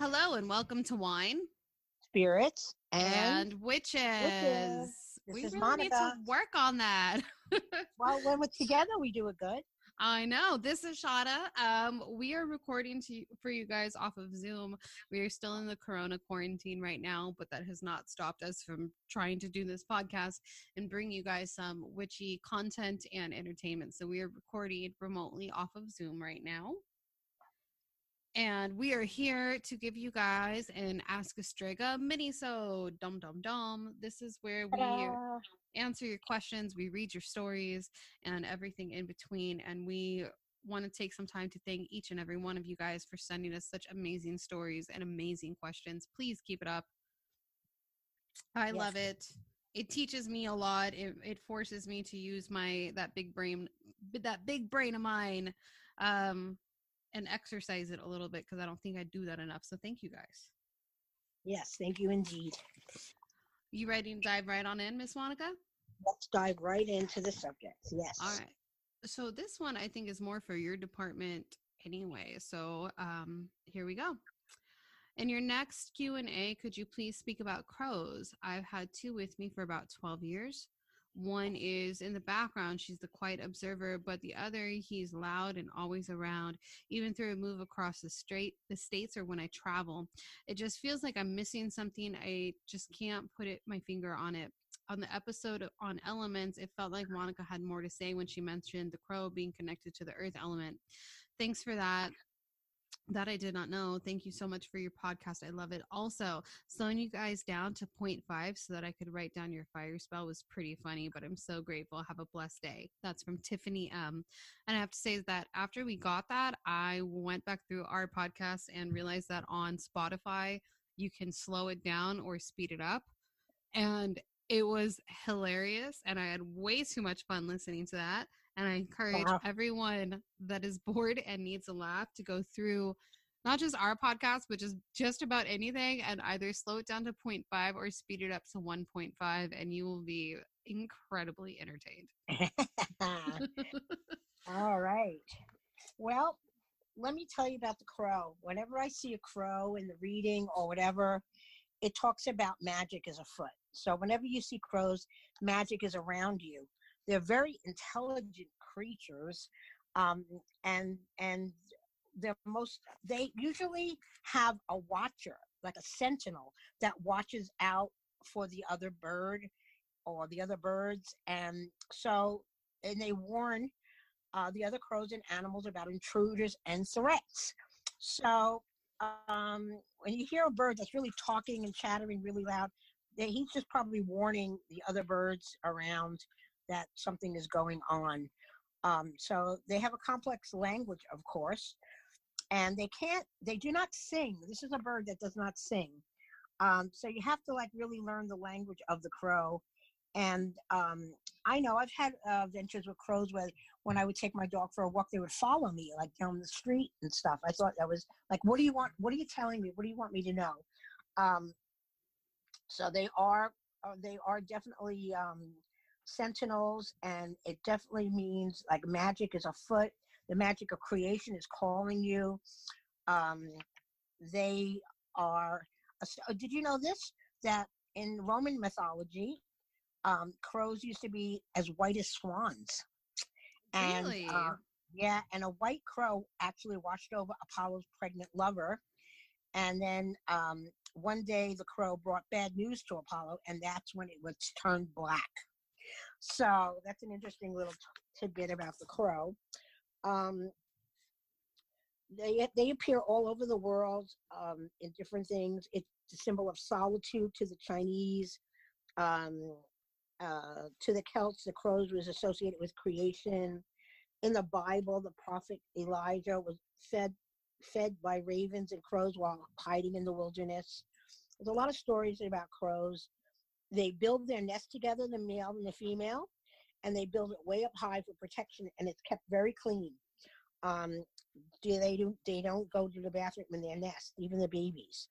Hello and welcome to Wine, Spirits, and Witches. We really need to work on that. Well, when we're together, we do it good. I know. This is Shada. We are recording for you guys off of Zoom. We are still in the corona quarantine right now, but that has not stopped us from trying to do this podcast and bring you guys some witchy content and entertainment. So we are recording remotely off of Zoom right now. And we are here to give you guys an Ask a Striga mini-sode. Dum-dum-dum. This is where we answer your questions, we read your stories, and everything in between. And we want to take some time to thank each and every one of you guys for sending us such amazing stories and amazing questions. Please keep it up. I love it. It teaches me a lot. It forces me to use that big brain of mine. And exercise it a little bit, because I don't think I do that enough. So thank you guys. Yes, thank you indeed. You ready to dive right on in, Miss Monica? Let's dive right into the subject. Yes. All right. So this one I think is more for your department anyway. So here we go. In your next Q&A, could you please speak about crows? I've had two with me for about 12 years. One is in the background, she's the quiet observer, but the other, he's loud and always around, even through a move across the states or when I travel. It just feels like I'm missing something. I just can't put my finger on it. On the episode on elements, it felt like Monica had more to say when she mentioned the crow being connected to the earth element. Thanks for that. That I did not know. Thank you so much for your podcast. I love it. Also, slowing you guys down to 0.5 so that I could write down your fire spell was pretty funny, but I'm so grateful. Have a blessed day. That's from Tiffany M. And I have to say that after we got that, I went back through our podcast and realized that on Spotify, you can slow it down or speed it up. And it was hilarious. And I had way too much fun listening to that. And I encourage everyone that is bored and needs a laugh to go through not just our podcast, but just about anything, and either slow it down to 0.5 or speed it up to 1.5, and you will be incredibly entertained. All right. Well, let me tell you about the crow. Whenever I see a crow in the reading or whatever, it talks about magic is afoot. So whenever you see crows, magic is around you. They're very intelligent creatures, and they usually have a watcher, like a sentinel, that watches out for the other bird or the other birds, and they warn the other crows and animals about intruders and threats. So when you hear a bird that's really talking and chattering really loud, he's just probably warning the other birds around that something is going on. So they have a complex language, of course, and they do not sing. This is a bird that does not sing. So you have to really learn the language of the crow. And I know I've had ventures with crows where when I would take my dog for a walk, they would follow me down the street and stuff. I thought that was what do you want? What are you telling me? What do you want me to know? So they are definitely, sentinels, and it definitely means magic is afoot. The magic of creation is calling you. They are. Did you know this? That in Roman mythology, crows used to be as white as swans. And, really? Yeah, and a white crow actually watched over Apollo's pregnant lover, and then one day the crow brought bad news to Apollo, and that's when it was turned black. So that's an interesting little tidbit about the crow. They appear all over the world in different things. It's a symbol of solitude to the Chinese. To the Celts, the crows was associated with creation. In the Bible, the prophet Elijah was fed by ravens and crows while hiding in the wilderness. There's a lot of stories about crows. They build their nest together, the male and the female, and they build it way up high for protection, and it's kept very clean. They don't go to the bathroom in their nest, even the babies.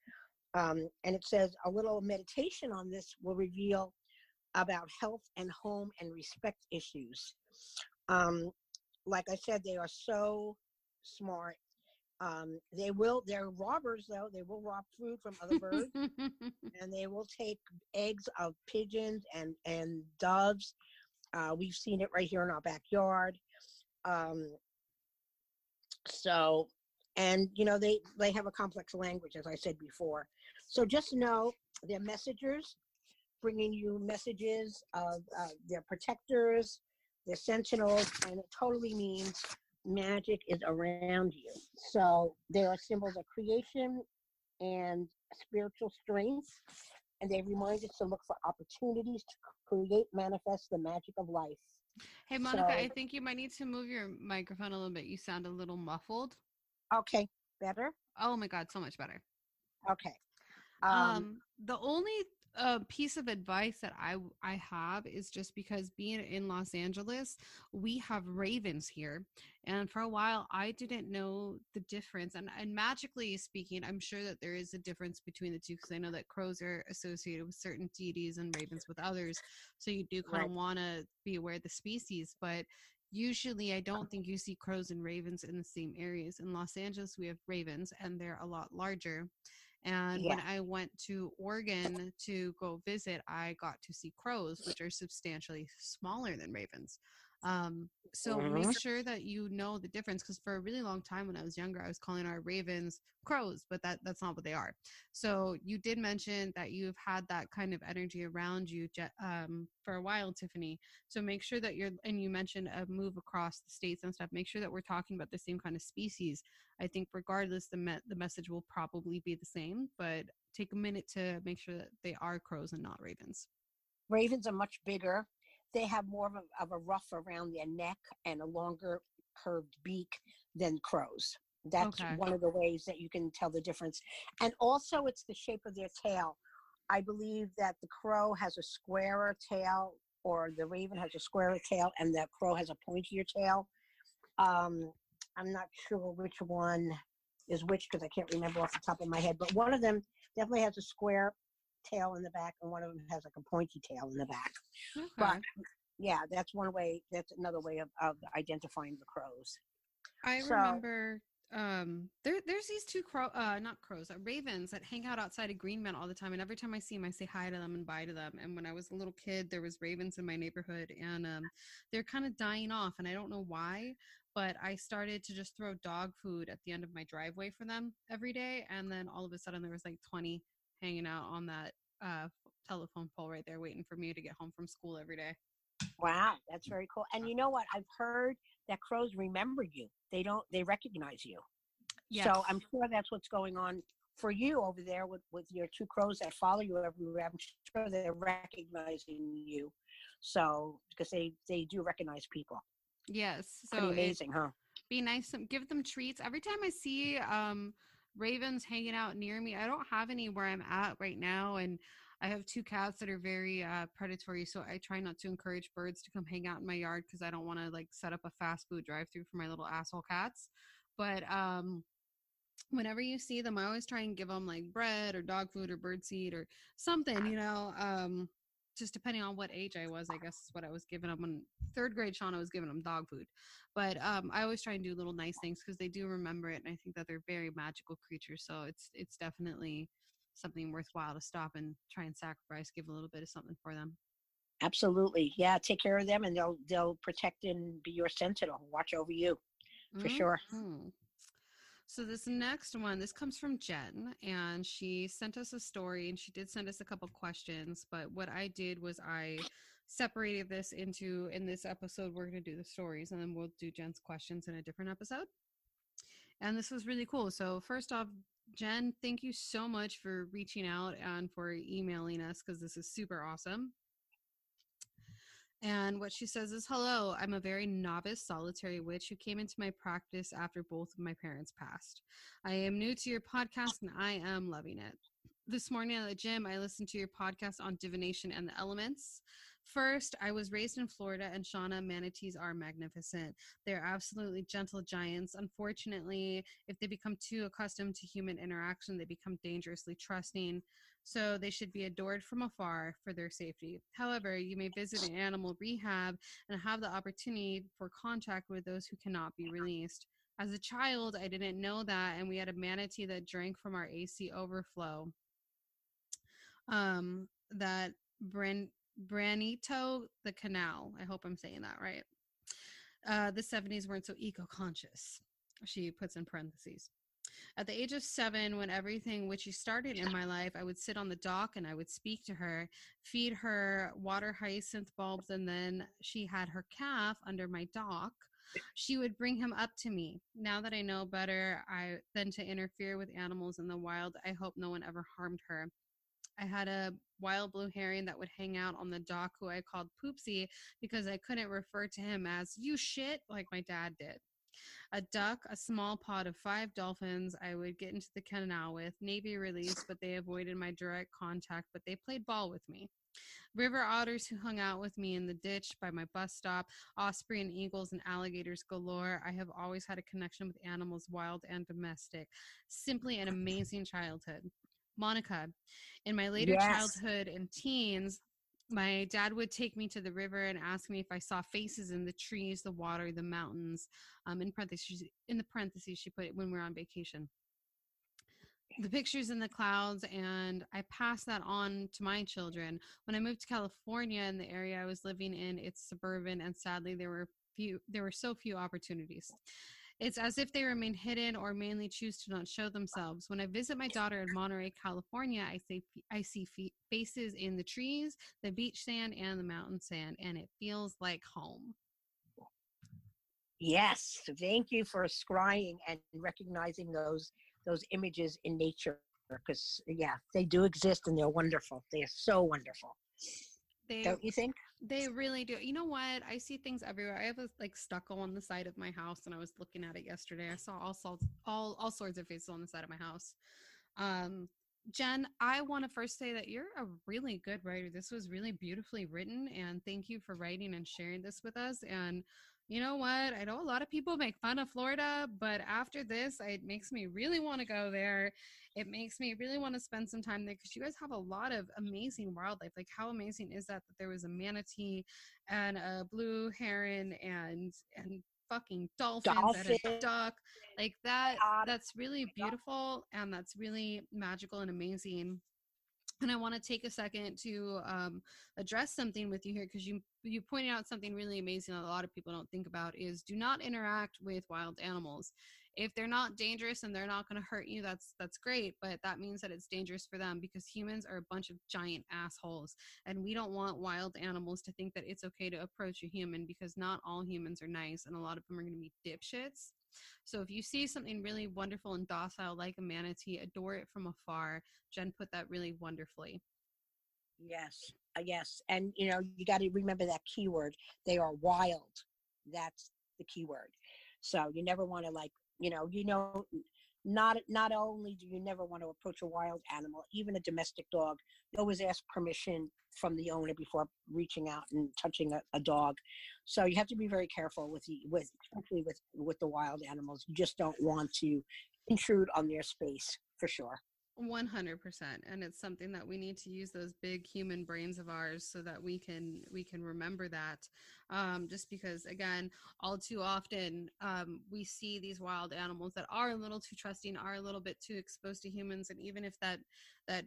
And it says a little meditation on this will reveal about health and home and respect issues. Like I said, they are so smart, They're robbers, though. They will rob food from other birds, and they will take eggs of pigeons and doves. We've seen it right here in our backyard. They have a complex language, as I said before. So just know they're messengers, bringing you messages of their protectors, their sentinels, and it totally means magic is around you. So they are symbols of creation and spiritual strength, and they remind us to look for opportunities to create, manifest the magic of life. Hey, Monica, so, I think you might need to move your microphone a little bit. You sound a little muffled. Okay, better? Oh my God, so much better. Okay. The only piece of advice that I have is just because being in Los Angeles, we have ravens here. And for a while, I didn't know the difference. And magically speaking, I'm sure that there is a difference between the two, because I know that crows are associated with certain deities and ravens with others. So you do kind of want to be aware of the species. But usually, I don't think you see crows and ravens in the same areas. In Los Angeles, we have ravens, and they're a lot larger. And when I went to Oregon to go visit, I got to see crows, which are substantially smaller than ravens. Make sure that you know the difference, because for a really long time when I was younger, I was calling our ravens crows, but that's not what they are. So you did mention that you've had that kind of energy around you for a while, Tiffany. So make sure that you mentioned a move across the states and stuff. Make sure that we're talking about the same kind of species. I think regardless, the message will probably be the same, but take a minute to make sure that they are crows and not ravens. Ravens are much bigger. They have more of a ruff around their neck and a longer curved beak than crows. That's one of the ways that you can tell the difference. And also it's the shape of their tail. I believe that the crow has a squarer tail, or the raven has a squarer tail, and the crow has a pointier tail. I'm not sure which one is which, because I can't remember off the top of my head, but one of them definitely has a square tail in the back, and one of them has like a pointy tail in the back. Okay. But yeah, that's one way. That's another way of identifying the crows. I remember there's these two ravens that hang out outside of Greenman all the time, and every time I see them, I say hi to them and bye to them. And when I was a little kid, there was ravens in my neighborhood, and they're kind of dying off, and I don't know why. But I started to just throw dog food at the end of my driveway for them every day, and then all of a sudden there was like 20 hanging out on that telephone pole right there waiting for me to get home from school every day. Wow, that's very cool. And you know what? I've heard that crows remember you. They recognize you. Yes. So I'm sure that's what's going on for you over there with your two crows that follow you everywhere. I'm sure they're recognizing you. So because they do recognize people. Yes. So pretty amazing, huh? Be nice. Give them treats. Every time I see ravens hanging out near me. I don't have any where I'm at right now, and I have two cats that are very predatory, so I try not to encourage birds to come hang out in my yard, because I don't want to like set up a fast food drive-through for my little asshole cats. But whenever you see them, I always try and give them like bread or dog food or bird seed or something, just depending on what age I was, I guess is what I was giving them. In third grade, Shauna was giving them dog food. But I always try and do little nice things, because they do remember it. And I think that they're very magical creatures. So it's definitely something worthwhile to stop and try and sacrifice, give a little bit of something for them. Absolutely. Yeah. Take care of them, and they'll protect and be your sentinel. Watch over you for sure. So this next one, this comes from Jen, and she sent us a story, and she did send us a couple questions, but what I did was I separated this into, in this episode, we're going to do the stories, and then we'll do Jen's questions in a different episode. And this was really cool. So first off, Jen, thank you so much for reaching out and for emailing us, because this is super awesome. And what she says is, hello, I'm a very novice solitary witch who came into my practice after both of my parents passed. I am new to your podcast, and I am loving it. This morning at the gym, I listened to your podcast on divination and the elements. First, I was raised in Florida, and Shauna, manatees are magnificent. They're absolutely gentle giants. Unfortunately, if they become too accustomed to human interaction, they become dangerously trusting. So they should be adored from afar for their safety. However, you may visit an animal rehab and have the opportunity for contact with those who cannot be released. As a child, I didn't know that, and we had a manatee that drank from our AC overflow. That Branito the Canal. I hope I'm saying that right. The 70s weren't so eco-conscious, she puts in parentheses. At the age of 7, when everything witchy started in my life, I would sit on the dock and I would speak to her, feed her water hyacinth bulbs, and then she had her calf under my dock. She would bring him up to me. Now that I know better than to interfere with animals in the wild, I hope no one ever harmed her. I had a wild blue heron that would hang out on the dock who I called Poopsie because I couldn't refer to him as you shit like my dad did. A duck, a small pod of 5 dolphins I would get into the canal with, Navy released, but they avoided my direct contact, but they played ball with me. River otters who hung out with me in the ditch by my bus stop, osprey and eagles and alligators galore. I have always had a connection with animals, wild and domestic. Simply an amazing childhood. Monica, in my later childhood and teens, my dad would take me to the river and ask me if I saw faces in the trees, the water, the mountains. In the parentheses, she put it when we were on vacation. The pictures in the clouds, and I passed that on to my children. When I moved to California and the area I was living in, it's suburban, and sadly there were so few opportunities. It's as if they remain hidden or mainly choose to not show themselves. When I visit my daughter in Monterey, California, I see faces in the trees, the beach sand, and the mountain sand, and it feels like home. Yes, thank you for scrying and recognizing those images in nature, because, yeah, they do exist and they're wonderful. They are so wonderful. Don't you think? They really do. You know what? I see things everywhere. I have stucco on the side of my house, and I was looking at it yesterday. I saw all sorts of faces on the side of my house. Jen, I want to first say that you're a really good writer. This was really beautifully written, and thank you for writing and sharing this with us. And you know what? I know a lot of people make fun of Florida, but after this, it makes me really want to go there. It makes me really want to spend some time there because you guys have a lot of amazing wildlife. Like, how amazing is that there was a manatee and a blue heron and fucking dolphins and a duck? Like, that's really beautiful, and that's really magical and amazing. And I want to take a second to address something with you here, because you pointed out something really amazing that a lot of people don't think about is do not interact with wild animals. If they're not dangerous and they're not going to hurt you, that's great. But that means that it's dangerous for them, because humans are a bunch of giant assholes. And we don't want wild animals to think that it's okay to approach a human, because not all humans are nice. And a lot of them are going to be dipshits. So if you see something really wonderful and docile like a manatee, adore it from afar. Jen put that really wonderfully. Yes, yes. And, you got to remember that keyword. They are wild. That's the keyword. So you never want to not only do you never want to approach a wild animal, even a domestic dog, you always ask permission from the owner before reaching out and touching a dog. So you have to be very careful especially with the wild animals. You just don't want to intrude on their space, for sure. 100%. And it's something that we need to use those big human brains of ours so that we can remember that. Just because, again, all too often we see these wild animals that are a little too trusting, are a little bit too exposed to humans. And even if that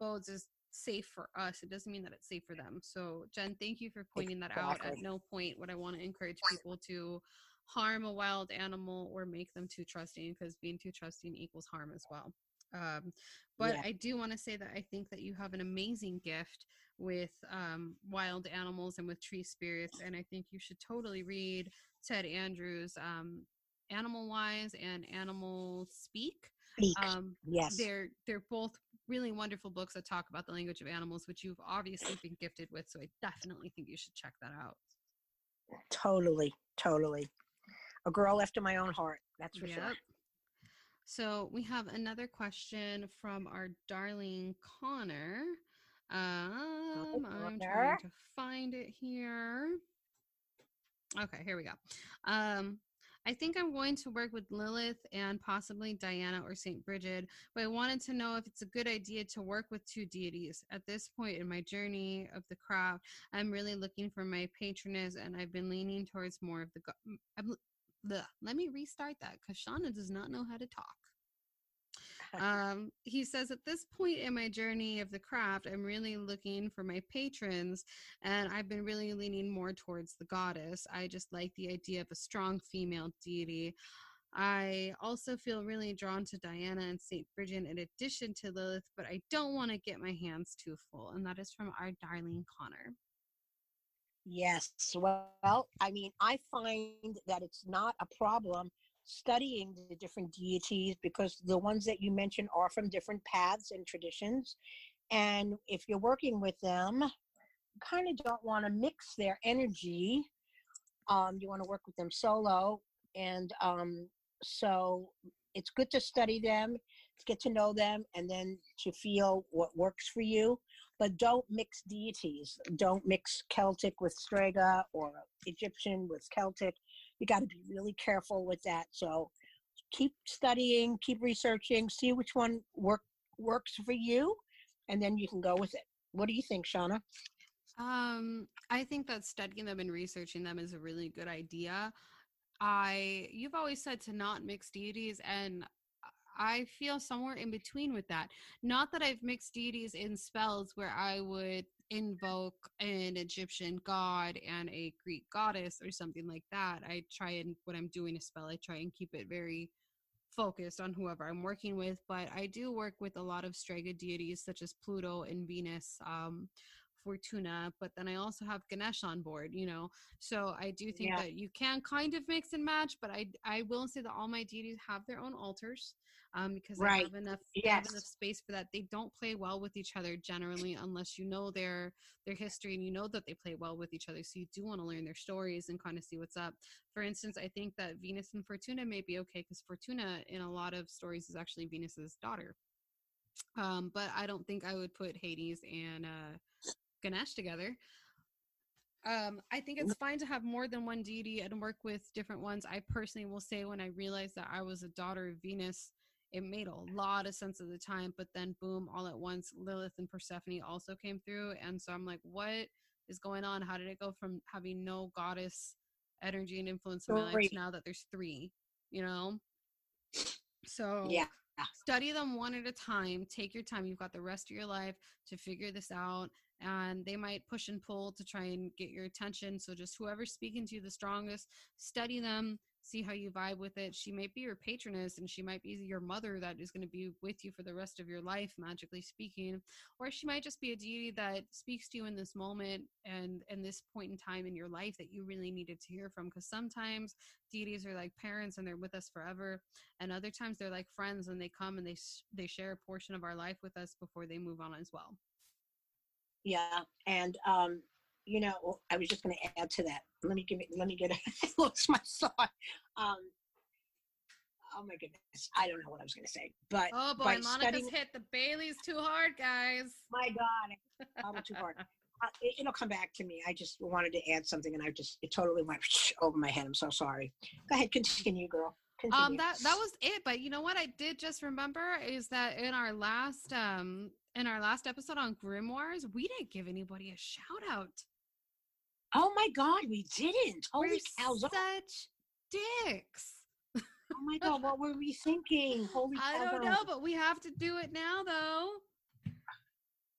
bodes is safe for us, it doesn't mean that it's safe for them. So Jen, thank you for pointing that out. At no point would I want to encourage people to harm a wild animal or make them too trusting, because being too trusting equals harm as well. I do want to say that I think that you have an amazing gift with wild animals and with tree spirits, and I think you should totally read Ted Andrews' Animal Wise and Animal Speak. Yes, they're both really wonderful books that talk about the language of animals, which you've obviously been gifted with, so I definitely think you should check that out. Totally a girl after my own heart, that's for sure. So we have another question from our darling Connor. I'm trying to find it here. Okay, here we go. I think I'm going to work with Lilith and possibly Diana or St. Brigid, but I wanted to know if it's a good idea to work with two deities. At this point in my journey of the craft, I'm really looking for my patroness, and I've been leaning towards more of the... Let me restart that because Shauna does not know how to talk. He says, at this point in my journey of the craft, I'm really looking for my patrons, and I've been really leaning more towards the goddess. I just like the idea of a strong female deity. I also feel really drawn to Diana and St. Brigid in addition to Lilith, but I don't want to get my hands too full. And that is from our darling Connor. Yes. Well, I mean, I find that it's not a problem studying the different deities because the ones that you mentioned are from different paths and traditions. And if you're working with them, you kind of don't want to mix their energy. You want to work with them solo. And so it's good to study them, to get to know them, and then to feel what works for you. But don't mix deities. Don't mix Celtic with Strega or Egyptian with Celtic. You got to be really careful with that. So keep studying, keep researching, see which one works for you, and then you can go with it. What do you think, Shauna? I think that studying them and researching them is a really good idea. You've always said to not mix deities, and I feel somewhere in between with that. Not that I've mixed deities in spells where I would invoke an Egyptian god and a Greek goddess or something like that. I try and, when I'm doing a spell, I try and keep it very focused on whoever I'm working with, but I do work with a lot of Strega deities such as Pluto and Venus, Fortuna, but then I also have Ganesh on board, you know, so I do think that you can kind of mix and match, but I will say that all my deities have their own altars because I have enough space for that. They don't play well with each other generally unless you know their history and you know that they play well with each other, so you do want to learn their stories and kind of see what's up. For instance, I think that Venus and Fortuna may be okay because Fortuna in a lot of stories is actually Venus's daughter, but I don't think I would put Hades and Ganesh together. I think it's fine to have more than one deity and work with different ones. I personally will say when I realized that I was a daughter of Venus, it made a lot of sense at the time, but then boom, all at once, Lilith and Persephone also came through. And so I'm like, what is going on? How did it go from having no goddess energy and influence in my life to now that there's three, you know? So yeah. Study them one at a time. Take your time. You've got the rest of your life to figure this out, and they might push and pull to try and get your attention. So just whoever's speaking to you the strongest, study them, see how you vibe with it. She might be your patroness, and she might be your mother that is going to be with you for the rest of your life, magically speaking, or she might just be a deity that speaks to you in this moment and this point in time in your life that you really needed to hear from, because sometimes deities are like parents and they're with us forever, and other times they're like friends and they come and they share a portion of our life with us before they move on as well. Yeah, and you know, I was just going to add to that. I lost my thought. Oh my goodness, I don't know what I was going to say. But oh boy, Monica's hit the Baileys too hard, guys. My God, probably too hard. It'll come back to me. I just wanted to add something, and it totally went over my head. I'm so sorry. Go ahead, continue, girl. Continue. That was it. But you know what I did just remember is that in our last episode on grimoires, we didn't give anybody a shout out. Oh my God, we didn't. Holy cow. We're such dicks. Oh my God, what were we thinking? Holy cow. I don't know, but we have to do it now though.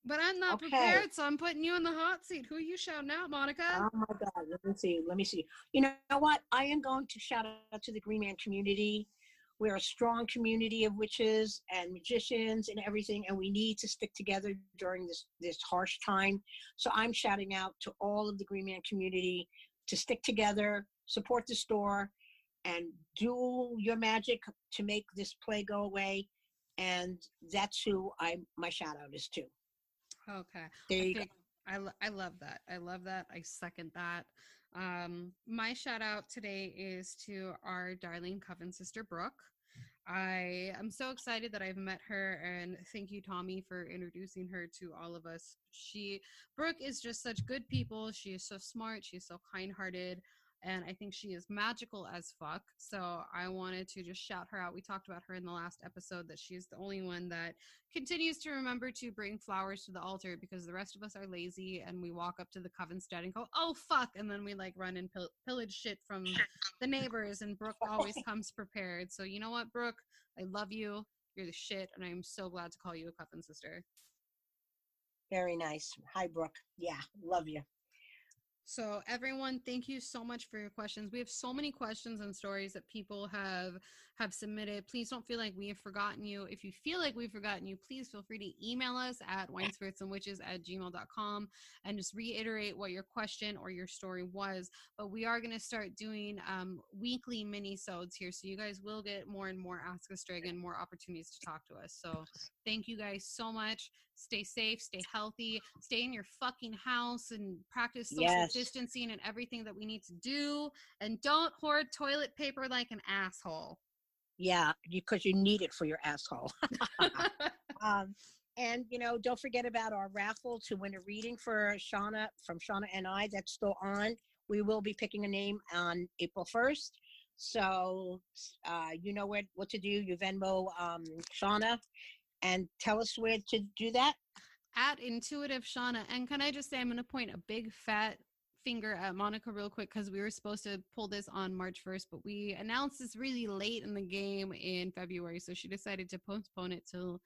But I'm not prepared, so I'm putting you in the hot seat. Who are you shouting out, Monica? Oh my God, let me see. You know what? I am going to shout out to the Greenman community. We're a strong community of witches and magicians and everything, and we need to stick together during this harsh time. So I'm shouting out to all of the Greenman community to stick together, support the store, and do your magic to make this play go away. And that's who my shout out is to. Okay. There you go. I love that. I love that. I second that. My shout out today is to our darling coven sister, Brooke. I am so excited that I've met her, and thank you, Tommy, for introducing her to all of us. Brooke is just such good people. She is so smart. She's so kind-hearted. and I think she is magical as fuck. So I wanted to just shout her out. We talked about her in the last episode, that she's the only one that continues to remember to bring flowers to the altar, because the rest of us are lazy and we walk up to the coven stead and go, oh fuck, and then we like run and pillage shit from the neighbors, and Brooke always comes prepared. So you know what, Brooke, I love you. You're the shit, and I'm so glad to call you a coven sister. Very nice. Hi, Brooke. Yeah, love you. So everyone, thank you so much for your questions. We have so many questions and stories that people have submitted. Please don't feel like we have forgotten you. If you feel like we've forgotten you, please feel free to email us at winespiritsandwitches@gmail.com and just reiterate what your question or your story was. But we are going to start doing weekly mini-sodes here, so you guys will get more and more Ask a Strig and more opportunities to talk to us. So thank you guys so much. Stay safe, stay healthy, stay in your fucking house, and practice social distancing and everything that we need to do. And don't hoard toilet paper like an asshole. Yeah, because you need it for your asshole. And, you know, don't forget about our raffle to win a reading for Shauna, from Shauna and I. That's still on. We will be picking a name on April 1st. So, you know what to do. You Venmo Shauna. And tell us where to do that. At Intuitive Shauna. And can I just say, I'm going to point a big fat finger at Monica real quick, because we were supposed to pull this on March 1st, but we announced this really late in the game in February. So she decided to postpone it till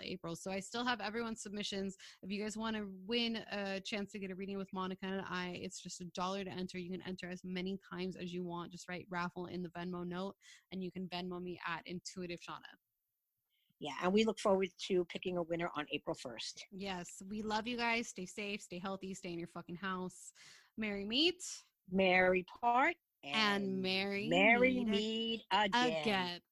April. So I still have everyone's submissions. If you guys want to win a chance to get a reading with Monica and I, it's just $1 to enter. You can enter as many times as you want. Just write raffle in the Venmo note, and you can Venmo me at Intuitive Shauna. Yeah, and we look forward to picking a winner on April 1st. Yes, we love you guys. Stay safe, stay healthy, stay in your fucking house. Merry meet. Merry part. And merry meet again.